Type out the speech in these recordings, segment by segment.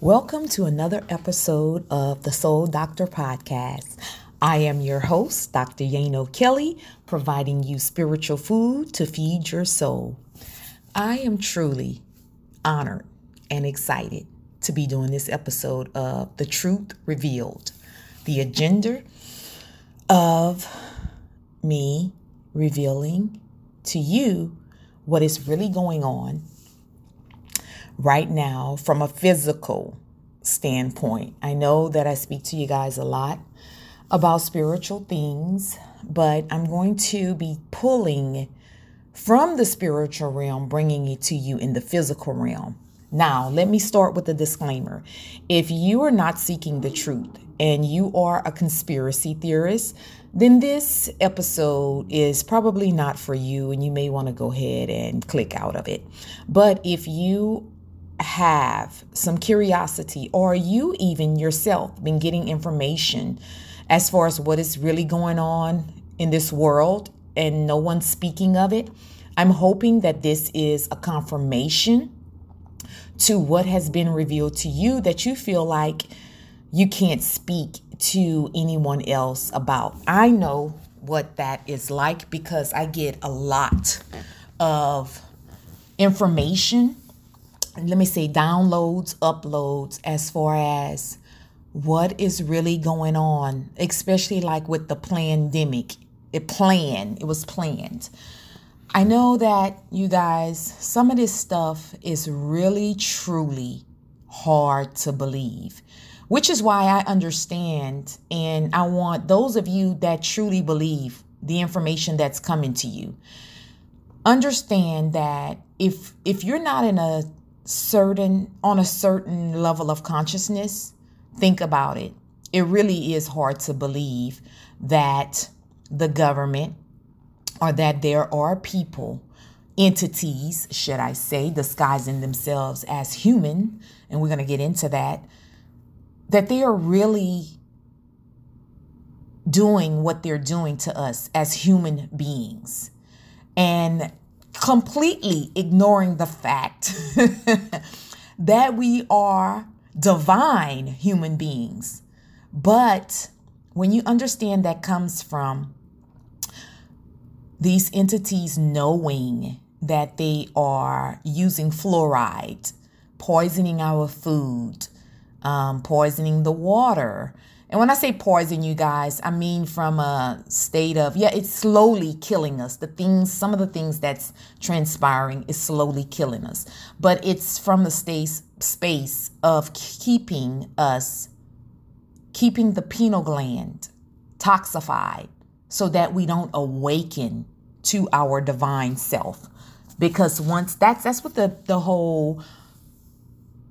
Welcome to another episode of the Soul Doctor Podcast. I am your host, Dr. Yano Kelly, providing you spiritual food to feed your soul. I am truly honored and excited to be doing this episode of The Truth Revealed. The agenda of me revealing to you what is really going on right now from a physical standpoint. I know that I speak to you guys a lot about spiritual things, but I'm going to be pulling from the spiritual realm, bringing it to you in the physical realm. Now, let me start with a disclaimer. If you are not seeking the truth and you are a conspiracy theorist, then this episode is probably not for you and you may want to go ahead and click out of it. But if you have some curiosity, or you even yourself been getting information as far as what is really going on in this world and no one's speaking of it, I'm hoping that this is a confirmation to what has been revealed to you that you feel like you can't speak to anyone else about. I know what that is like because I get a lot of information. Let me say downloads, uploads, as far as what is really going on, especially like with the pandemic. It was planned. I know that you guys, some of this stuff is really, truly hard to believe, which is why I understand. And I want those of you that truly believe the information that's coming to you, understand that if you're not in a certain level of consciousness, think about it. It really is hard to believe that the government, or that there are people, entities, should I say, disguising themselves as human, and we're going to get into that they are really doing what they're doing to us as human beings, and completely ignoring the fact that we are divine human beings. But when you understand that comes from these entities knowing that they are using fluoride, poisoning our food, poisoning the water. And when I say poison, you guys, I mean from a state of, it's slowly killing us. Some of the things that's transpiring is slowly killing us. But it's from the space of keeping the pineal gland toxified so that we don't awaken to our divine self. Because once that's what the whole,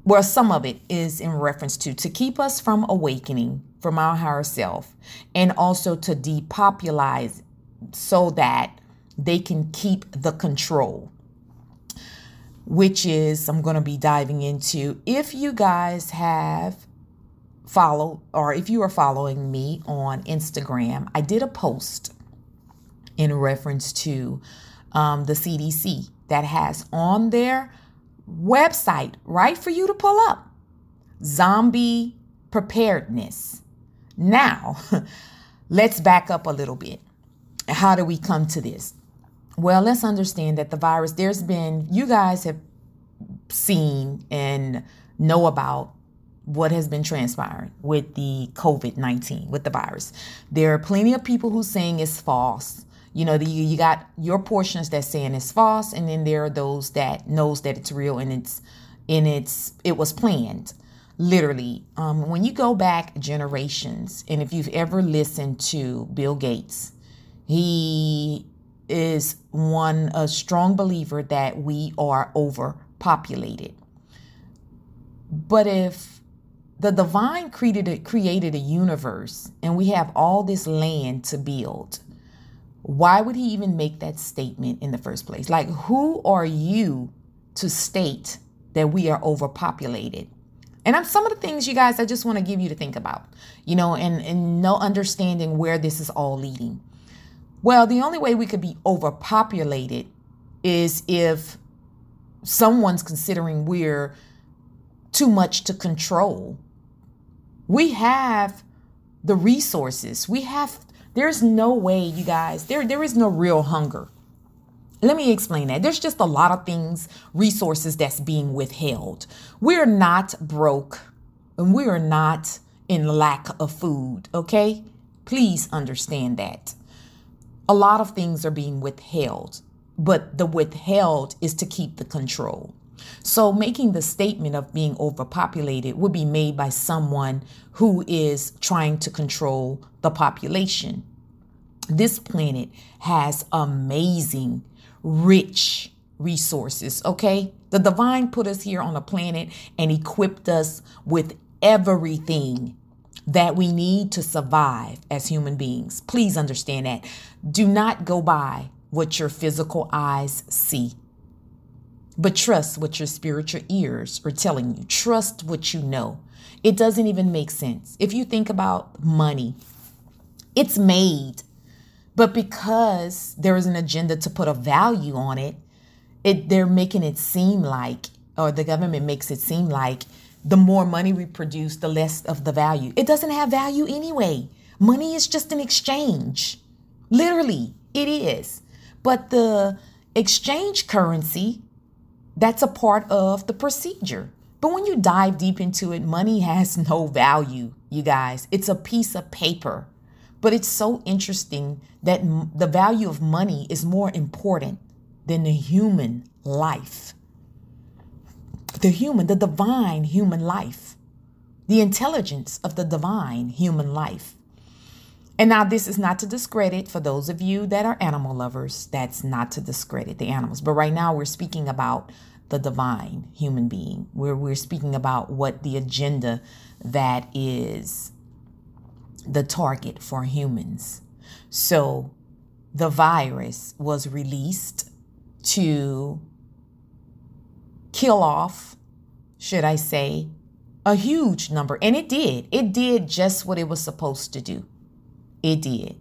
well, some of it is in reference to keep us from awakening from our higher self, and also to depopulize so that they can keep the control, which is, I'm going to be diving into. If you guys have followed, or if you are following me on Instagram, I did a post in reference to the CDC that has on their website, right, for you to pull up, zombie preparedness. Now, let's back up a little bit. How do we come to this? Well, let's understand that the virus, you guys have seen and know about what has been transpiring with the COVID-19, with the virus. There are plenty of people who saying it's false. You know, you got your portions that saying it's false, and then there are those that knows that it's real and it was planned. Literally, when you go back generations, and if you've ever listened to Bill Gates, he is a strong believer that we are overpopulated. But if the divine created a universe and we have all this land to build, why would he even make that statement in the first place? Like, who are you to state that we are overpopulated? And some of the things, you guys, I just want to give you to think about, you know, and no understanding where this is all leading. Well, the only way we could be overpopulated is if someone's considering we're too much to control. We have the resources. There's no way, you guys, there is no real hunger. Let me explain that. There's just a lot of things, resources that's being withheld. We're not broke and we are not in lack of food, okay? Please understand that. A lot of things are being withheld, but the withheld is to keep the control. So making the statement of being overpopulated would be made by someone who is trying to control the population. This planet has amazing, rich resources, okay? The divine put us here on a planet and equipped us with everything that we need to survive as human beings. Please understand that. Do not go by what your physical eyes see, but trust what your spiritual ears are telling you. Trust what you know. It doesn't even make sense. If you think about money, it's made, but because there is an agenda to put a value on it, they're making it seem like, or the government makes it seem like, the more money we produce, the less of the value. It doesn't have value anyway. Money is just an exchange. Literally, it is. But the exchange currency, that's a part of the procedure. But when you dive deep into it, money has no value, you guys. It's a piece of paper. But it's so interesting that the value of money is more important than the human life. The divine human life, the intelligence of the divine human life. And now this is not to discredit, for those of you that are animal lovers, that's not to discredit the animals. But right now we're speaking about the divine human being, where we're speaking about what the agenda that is the target for humans. So the virus was released to kill off, should I say, a huge number. And it did. It did just what it was supposed to do. It did.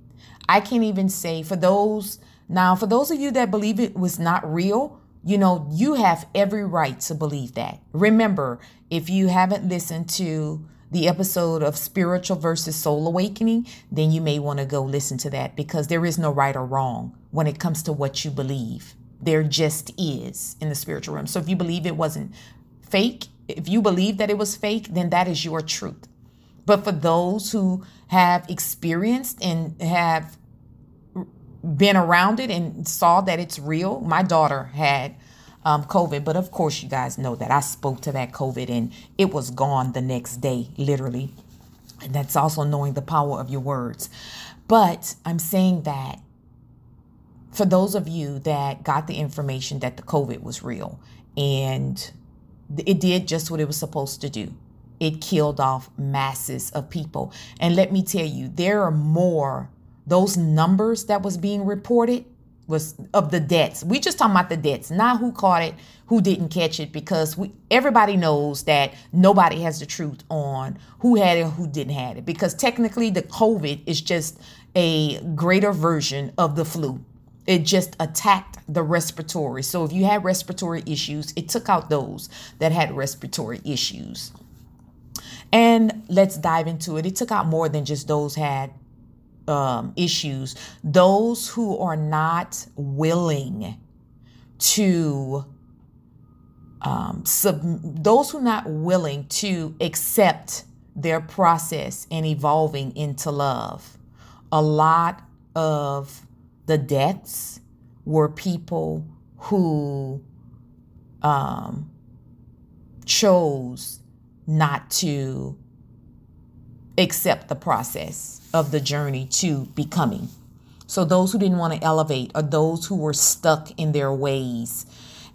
I can't even say for those of you that believe it was not real, you know, you have every right to believe that. Remember, if you haven't listened to the episode of Spiritual versus Soul Awakening, then you may want to go listen to that, because there is no right or wrong when it comes to what you believe. There just is in the spiritual realm. So if you believe it wasn't fake, if you believe that it was fake, then that is your truth. But for those who have experienced and have been around it and saw that it's real, my daughter had COVID. But of course, you guys know that I spoke to that COVID and it was gone the next day, literally. And that's also knowing the power of your words. But I'm saying that for those of you that got the information that the COVID was real and it did just what it was supposed to do, it killed off masses of people. And let me tell you, there are more, those numbers that was being reported was of the deaths. We just talking about the deaths, not who caught it, who didn't catch it, because everybody knows that nobody has the truth on who had it, who didn't have it, because technically the COVID is just a greater version of the flu. It just attacked the respiratory. So if you had respiratory issues, it took out those that had respiratory issues. And let's dive into it. It took out more than just those had issues. Those who are not willing to those who are not willing to accept their process and evolving into love. A lot of the deaths were people who chose not to accept the process of the journey to becoming. So those who didn't want to elevate are those who were stuck in their ways.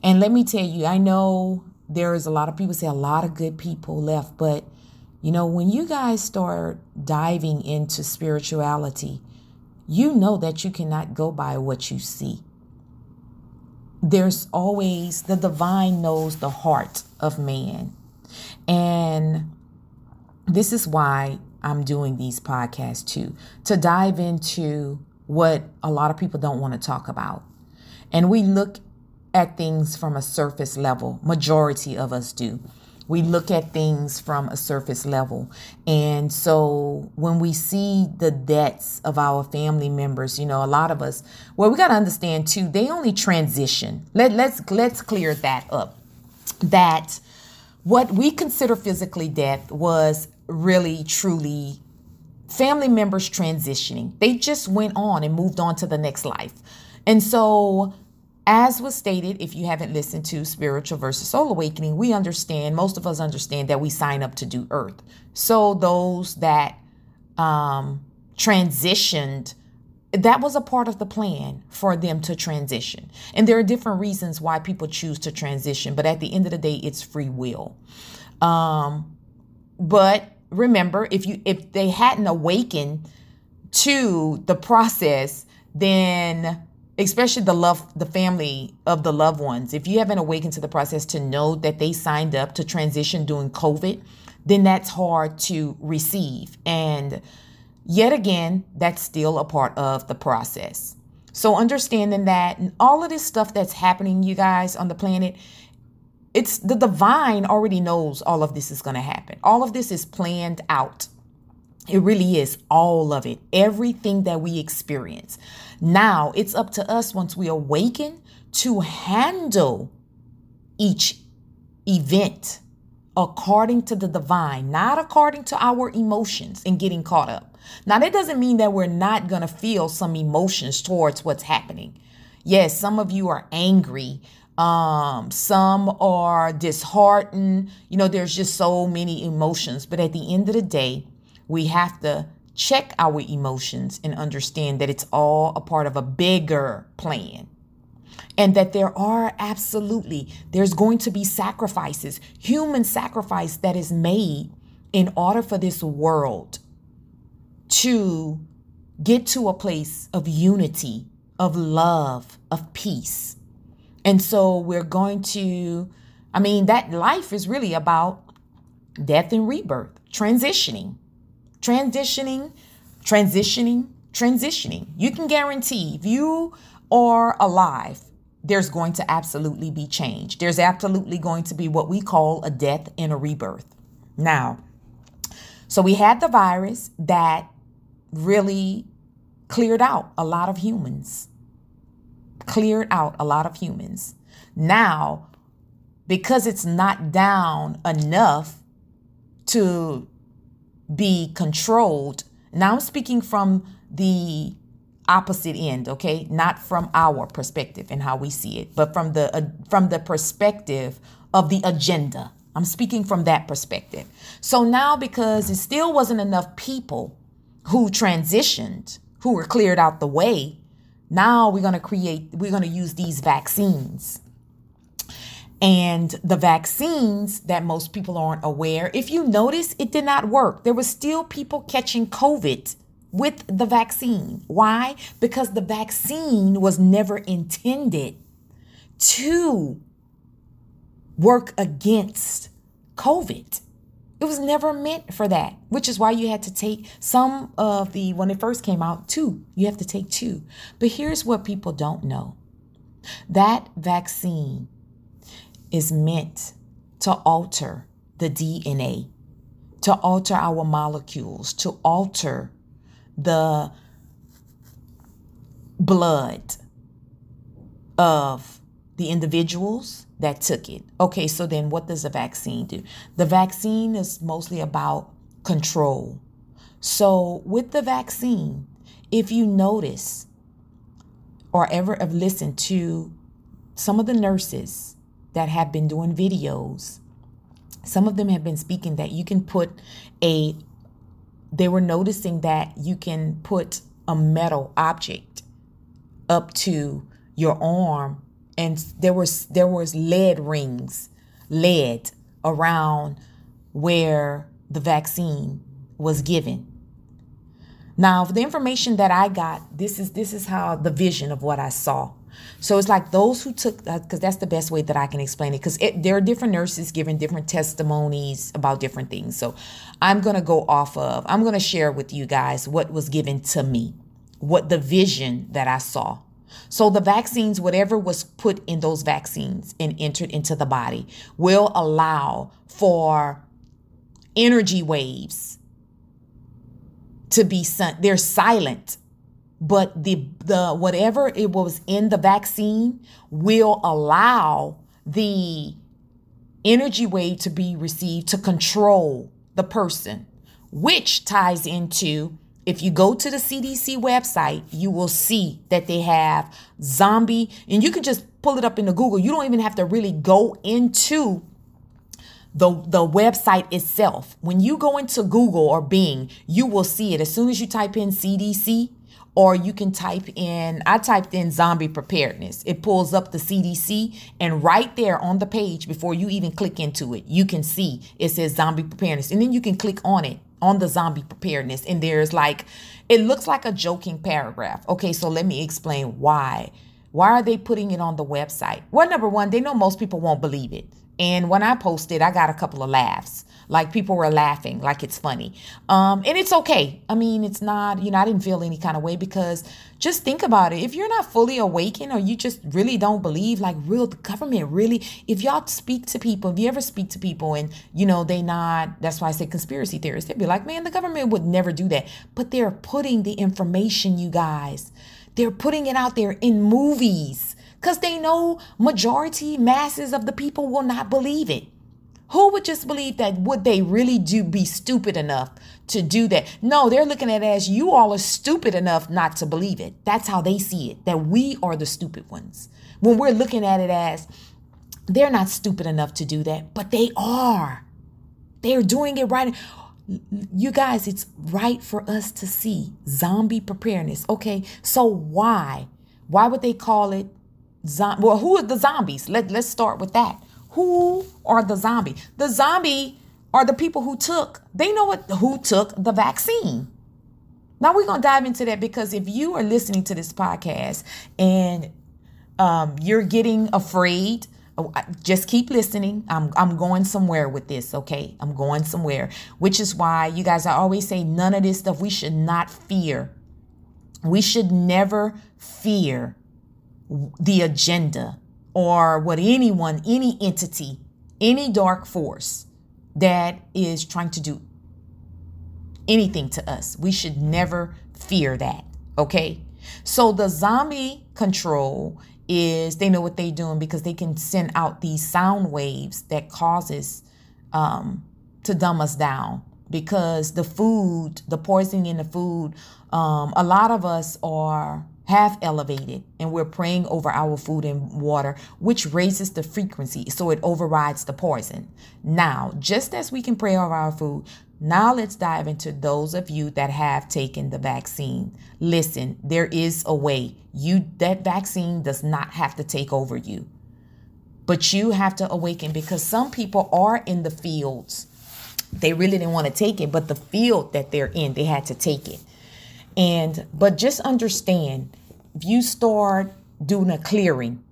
And let me tell you, I know there is a lot of people say a lot of good people left, but you know, when you guys start diving into spirituality, you know that you cannot go by what you see. There's always, the divine knows the heart of man. And this is why I'm doing these podcasts too, to dive into what a lot of people don't want to talk about. And we look at things from a surface level, majority of us do. We look at things from a surface level. And so when we see the deaths of our family members, you know, a lot of us, well, we got to understand too, they only transition. Let's clear that up. That what we consider physically death was really, truly family members transitioning. They just went on and moved on to the next life. And so, as was stated, if you haven't listened to Spiritual versus Soul Awakening, we understand, most of us understand that we sign up to do earth. So those that transitioned, that was a part of the plan for them to transition. And there are different reasons why people choose to transition, but at the end of the day, it's free will. But remember, if they hadn't awakened to the process, then especially the family of the loved ones, if you haven't awakened to the process to know that they signed up to transition during COVID, then that's hard to receive. And yet again, that's still a part of the process. So understanding that and all of this stuff that's happening, you guys, on the planet, it's the divine already knows all of this is going to happen. All of this is planned out. It really is, all of it, everything that we experience. Now it's up to us once we awaken to handle each event according to the divine, not according to our emotions and getting caught up. Now, that doesn't mean that we're not going to feel some emotions towards what's happening. Yes, some of you are angry. Some are disheartened. You know, there's just so many emotions. But at the end of the day, we have to check our emotions and understand that it's all a part of a bigger plan, and that there's going to be sacrifices, human sacrifice that is made in order for this world to get to a place of unity, of love, of peace. And so that life is really about death and rebirth, transitioning. You can guarantee if you are alive, there's going to absolutely be change. There's absolutely going to be what we call a death and a rebirth. Now, so we had the virus that really cleared out a lot of humans. Now, because it's not down enough to be controlled. Now I'm speaking from the opposite end, okay? Not from our perspective and how we see it, but from the perspective of the agenda. I'm speaking from that perspective. So now, because it still wasn't enough people who transitioned, who were cleared out the way, now we're going to use these vaccines. And the vaccines that most people aren't aware, if you notice, it did not work. There were still people catching COVID with the vaccine. Why? Because the vaccine was never intended to work against COVID. It was never meant for that, which is why you had to take when it first came out, two. You have to take two. But here's what people don't know. That vaccine is meant to alter the DNA, to alter our molecules, to alter the blood of the individuals that took it. Okay, so then what does the vaccine do? The vaccine is mostly about control. So with the vaccine, if you notice or ever have listened to some of the nurses that have been doing videos, some of them have been speaking that they were noticing that you can put a metal object up to your arm, and there was lead around where the vaccine was given. Now, for the information that I got, this is how the vision of what I saw. So it's like those who took that, because that's the best way that I can explain it, because there are different nurses giving different testimonies about different things. So I'm going to share with you guys what was given to me, what the vision that I saw. So the vaccines, whatever was put in those vaccines and entered into the body, will allow for energy waves to be sent. They're silent, but the whatever it was in the vaccine will allow the energy wave to be received to control the person, which ties into, if you go to the CDC website, you will see that they have zombie, and you can just pull it up into Google. You don't even have to really go into the website itself. When you go into Google or Bing, you will see it. As soon as you type in CDC, or you can type in, I typed in zombie preparedness. It pulls up the CDC, and right there on the page, before you even click into it, you can see it says zombie preparedness. And then you can click on it, on the zombie preparedness. And there's like, it looks like a joking paragraph. Okay, so let me explain why. Why are they putting it on the website? Well, number one, they know most people won't believe it. And when I posted, I got a couple of laughs. Like, people were laughing, like it's funny. And it's okay. I mean, it's not, I didn't feel any kind of way, because just think about it. If you're not fully awakened, or you just really don't believe, like, the government really, if y'all speak to people, if you ever speak to people and, they not, that's why I say conspiracy theorists, they'd be like, man, the government would never do that. But they're putting the information, you guys. They're putting it out there in movies, because they know masses of the people will not believe it. Who would just believe that? Would they really be stupid enough to do that? No, they're looking at it as, you all are stupid enough not to believe it. That's how they see it, that we are the stupid ones. When we're looking at it as, they're not stupid enough to do that, but they are. They're doing it right. You guys, it's right for us to see zombie preparedness. Okay, so why? Why would they call it? Who are the zombies? Let's start with that. Who are the zombie? The zombie are the people who took the vaccine. Now we're going to dive into that, because if you are listening to this podcast and you're getting afraid, just keep listening. I'm going somewhere with this, okay? I'm going somewhere, which is why, you guys, I always say, none of this stuff, we should not fear. We should never fear the agenda, or what anyone, any entity, any dark force that is trying to do anything to us. We should never fear that, okay? So the zombie control is, they know what they're doing, because they can send out these sound waves that causes to dumb us down, because the food, the poison in the food, a lot of us are half elevated, and we're praying over our food and water, which raises the frequency, so it overrides the poison. Now, just as we can pray over our food, now let's dive into those of you that have taken the vaccine. Listen, there is a way. That vaccine does not have to take over you, but you have to awaken, because some people are in the fields. They really didn't want to take it, but the field that they're in, they had to take it. But just understand, if you start doing a clearing,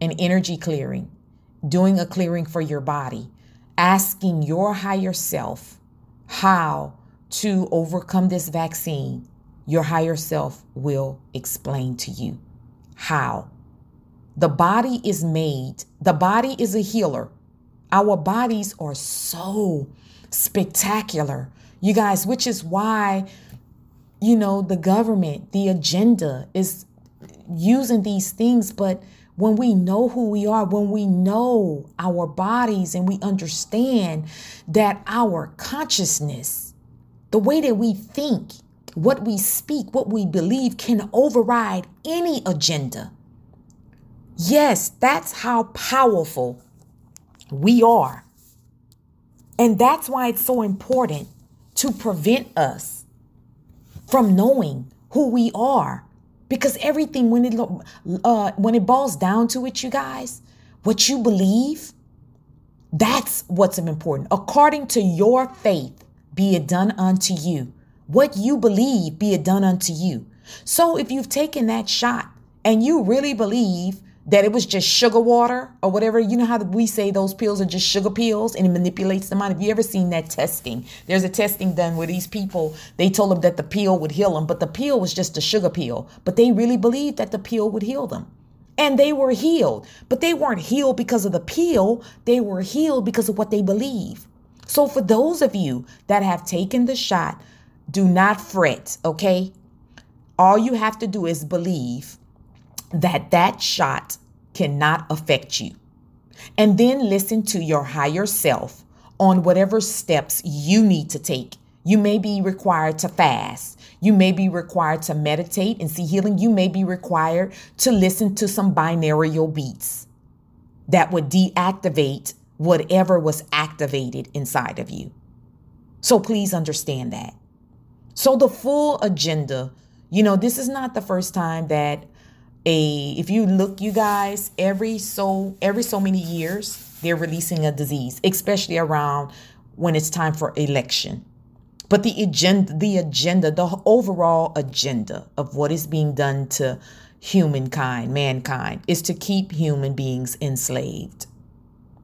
an energy clearing, doing a clearing for your body, asking your higher self how to overcome this vaccine, your higher self will explain to you how. The body is a healer. Our bodies are so spectacular, you guys, which is why, the government, the agenda is using these things. But when we know who we are, when we know our bodies, and we understand that our consciousness, the way that we think, what we speak, what we believe, can override any agenda. Yes, that's how powerful we are. And that's why it's so important to prevent us from knowing who we are, because everything, when it boils down to it, you guys, what you believe, that's what's important. According to your faith, be it done unto you. What you believe, be it done unto you. So if you've taken that shot and you really believe that it was just sugar water or whatever. You know how we say those pills are just sugar pills and it manipulates the mind. Have you ever seen that testing? There's a testing done where these people, they told them that the pill would heal them, but the pill was just a sugar pill. But they really believed that the pill would heal them. And they were healed, but they weren't healed because of the pill. They were healed because of what they believe. So for those of you that have taken the shot, do not fret, okay? All you have to do is believe that that shot cannot affect you. And then listen to your higher self on whatever steps you need to take. You may be required to fast. You may be required to meditate and see healing. You may be required to listen to some binaural beats that would deactivate whatever was activated inside of you. So please understand that. So the full agenda, you know, this is not the first time that if you look, you guys, every so many years, they're releasing a disease, especially around when it's time for election. But the overall agenda of what is being done to mankind, is to keep human beings enslaved.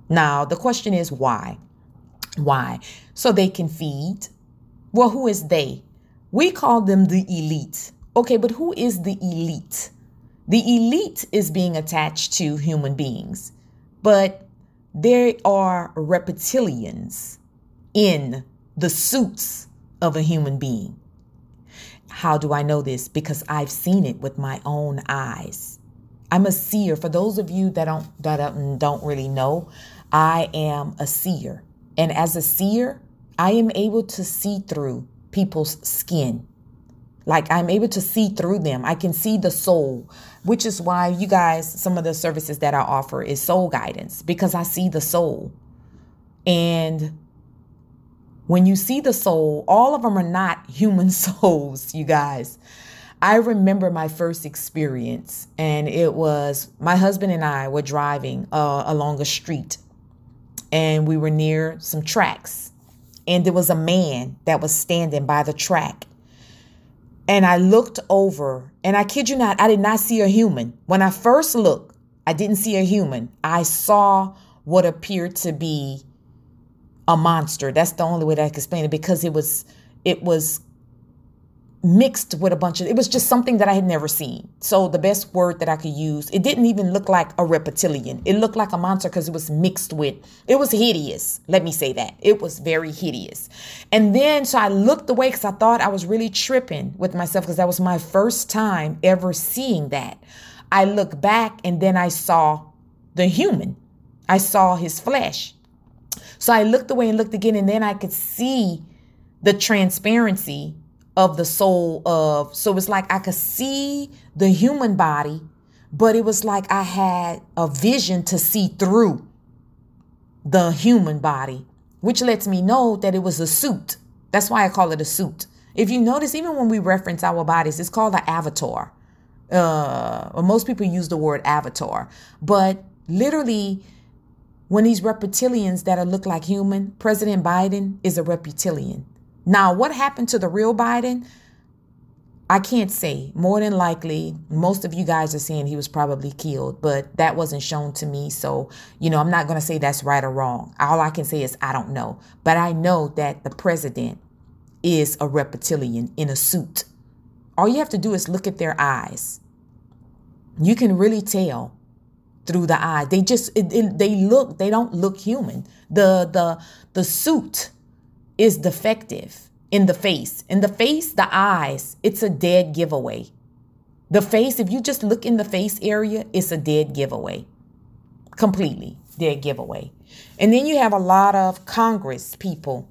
Now, the question is why? Why? So they can feed. Well, who is they? We call them the elite. Okay, but who is the elite? The elite is being attached to human beings, but there are reptilians in the suits of a human being. How do I know this? Because I've seen it with my own eyes. I'm a seer. For those of you that don't really know, I am a seer. And as a seer, I am able to see through people's skin. Like, I'm able to see through them. I can see the soul, which is why, you guys, some of the services that I offer is soul guidance, because I see the soul. And when you see the soul, all of them are not human souls, you guys. I remember my first experience, and it was my husband and I were driving along a street, and we were near some tracks, and there was a man that was standing by the track. And I looked over, and I kid you not, I did not see a human. When I first looked, I didn't see a human. I saw what appeared to be a monster. That's the only way that I could explain it, because it was mixed with it was just something that I had never seen. So the best word that I could use, it didn't even look like a reptilian. It looked like a monster because it was hideous. Let me say that. It was very hideous. And then, so I looked away because I thought I was really tripping with myself, because that was my first time ever seeing that. I looked back, and then I saw the human. I saw his flesh. So I looked away and looked again, and then I could see the transparency of the soul of, so it's like I could see the human body, but it was like I had a vision to see through the human body, which lets me know that it was a suit. That's why I call it a suit. If you notice, even when we reference our bodies, it's called an avatar. Or most people use the word avatar, but literally, when these reptilians that look like human, President Biden is a reptilian. Now, what happened to the real Biden? I can't say. More than likely, most of you guys are saying he was probably killed, but that wasn't shown to me. So, you know, I'm not going to say that's right or wrong. All I can say is I don't know. But I know that the president is a reptilian in a suit. All you have to do is look at their eyes. You can really tell through the eye. They just, they don't look human. The suit is defective in the face. In the face, the eyes, it's a dead giveaway. The face, if you just look in the face area, it's a dead giveaway. Completely dead giveaway. And then you have a lot of Congress people.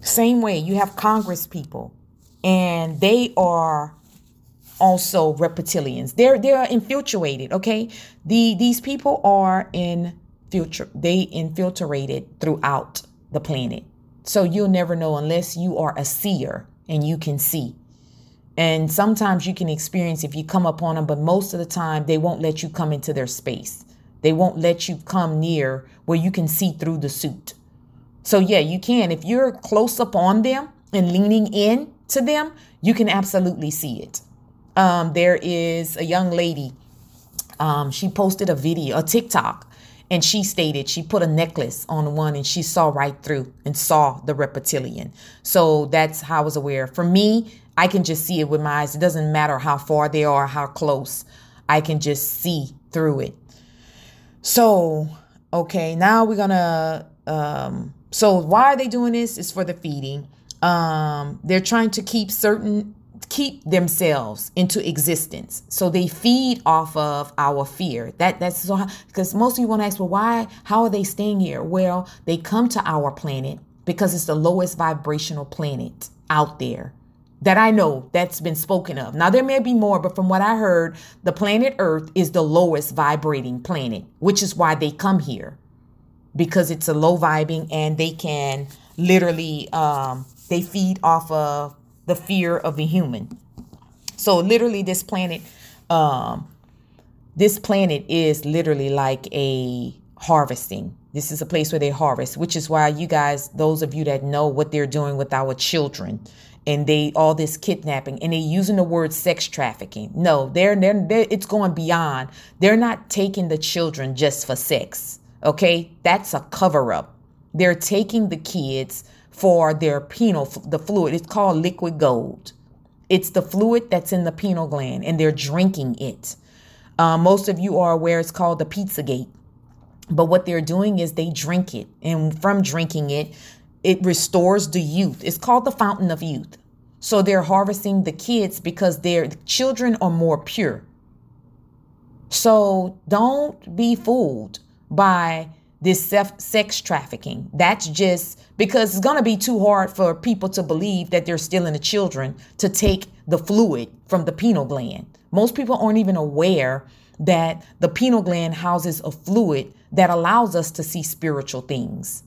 Same way, you have Congress people, and they are also reptilians. They're infiltrated, okay? These people are infiltrated throughout the planet. So you'll never know unless you are a seer and you can see. And sometimes you can experience if you come upon them, but most of the time they won't let you come into their space. They won't let you come near where you can see through the suit. So yeah, you can. If you're close up on them and leaning in to them, you can absolutely see it. There is a young lady She posted a video, a TikTok, and she stated she put a necklace on one and she saw right through and saw the reptilian. So that's how I was aware. For me, I can just see it with my eyes. It doesn't matter how far they are, how close. I can just see through it. So, okay, now we're going to, so why are they doing this? It's for the feeding. They're trying to keep themselves into existence. So they feed off of our fear. That's so, because most of you want to ask, well, why, how are they staying here? Well, they come to our planet because it's the lowest vibrational planet out there that I know that's been spoken of. Now, there may be more, but from what I heard, the planet Earth is the lowest vibrating planet, which is why they come here, because it's a low vibing and they can literally, they feed off of the fear of the human. So literally this planet is literally like a harvesting. This is a place where they harvest, which is why you guys, those of you that know what they're doing with our children and they, all this kidnapping, and they using the word sex trafficking. No, they're it's going beyond. They're not taking the children just for sex. Okay. That's a cover up. They're taking the kids for their penile, the fluid. It's called liquid gold. It's the fluid that's in the penile gland, and they're drinking it. Most of you are aware it's called the Pizzagate. But what they're doing is they drink it. And from drinking it, it restores the youth. It's called the fountain of youth. So they're harvesting the kids because their children are more pure. So don't be fooled by this sex trafficking. That's just because it's going to be too hard for people to believe that they're stealing the children to take the fluid from the penile gland. Most people aren't even aware that the penile gland houses a fluid that allows us to see spiritual things.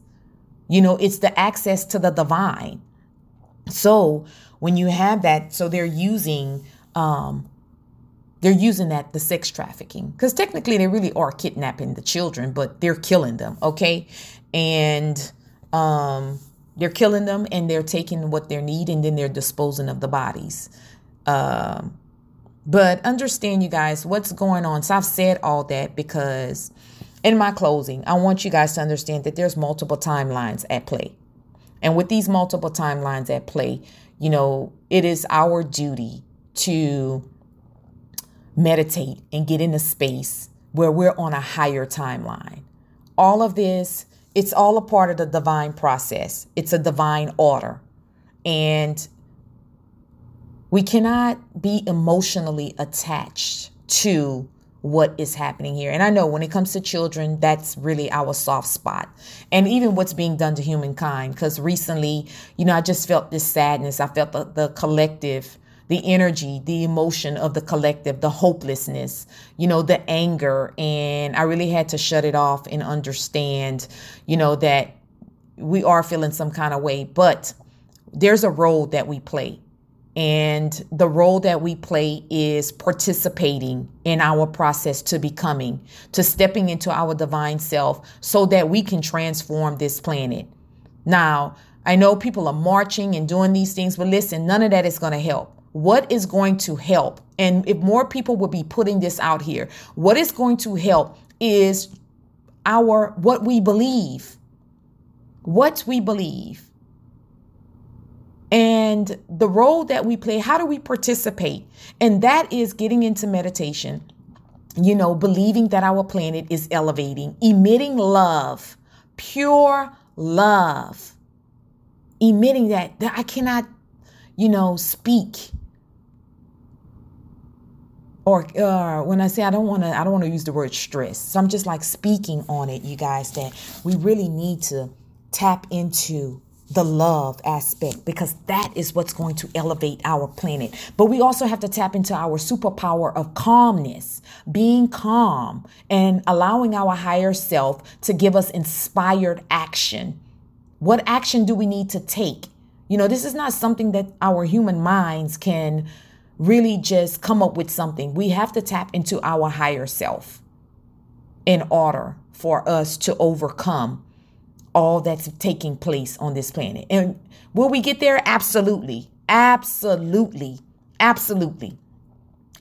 You know, it's the access to the divine. So when you have that, so they're using that, the sex trafficking, because technically they really are kidnapping the children, but they're killing them. OK, and they're killing them and they're taking what they need and then they're disposing of the bodies. But understand, you guys, what's going on. So I've said all that because in my closing, I want you guys to understand that there's multiple timelines at play. And with these multiple timelines at play, you know, it is our duty to meditate and get in a space where we're on a higher timeline. All of this, it's all a part of the divine process. It's a divine order. And we cannot be emotionally attached to what is happening here. And I know when it comes to children, that's really our soft spot. And even what's being done to humankind, because recently, you know, I just felt this sadness. I felt the collective, the energy, the emotion of the collective, the hopelessness, you know, the anger. And I really had to shut it off and understand, you know, that we are feeling some kind of way, but there's a role that we play. And the role that we play is participating in our process to becoming, to stepping into our divine self so that we can transform this planet. Now, I know people are marching and doing these things, but listen, none of that is going to help. What is going to help? And if more people would be putting this out here, what is going to help is what we believe, and the role that we play. How do we participate? And that is getting into meditation, you know, believing that our planet is elevating, emitting love, pure love, emitting that I cannot, you know, speak. Or when I say I don't want to use the word stress. So I'm just like speaking on it, you guys, that we really need to tap into the love aspect, because that is what's going to elevate our planet. But we also have to tap into our superpower of calmness, being calm and allowing our higher self to give us inspired action. What action do we need to take? You know, this is not something that our human minds can really just come up with something. We have to tap into our higher self in order for us to overcome all that's taking place on this planet. And will we get there? Absolutely. Absolutely. Absolutely.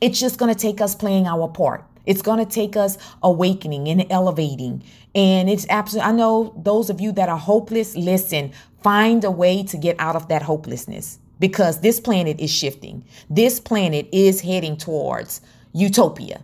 It's just going to take us playing our part. It's going to take us awakening and elevating. And it's absolutely, I know those of you that are hopeless, listen, find a way to get out of that hopelessness, because this planet is shifting. This planet is heading towards utopia,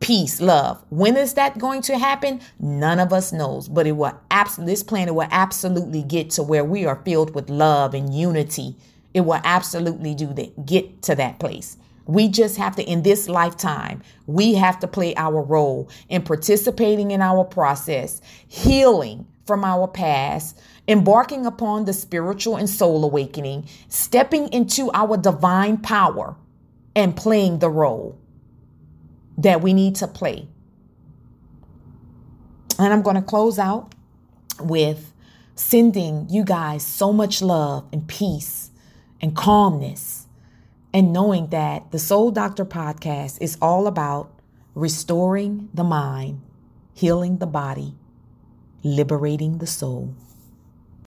peace, love. When is that going to happen? None of us knows, but it will this planet will absolutely get to where we are filled with love and unity. It will absolutely do that. Get to that place. We just have to, in this lifetime, we have to play our role in participating in our process, healing from our past, embarking upon the spiritual and soul awakening, stepping into our divine power, and playing the role that we need to play. And I'm going to close out with sending you guys so much love and peace and calmness, and knowing that the Soul Doctor podcast is all about restoring the mind, healing the body, liberating the soul.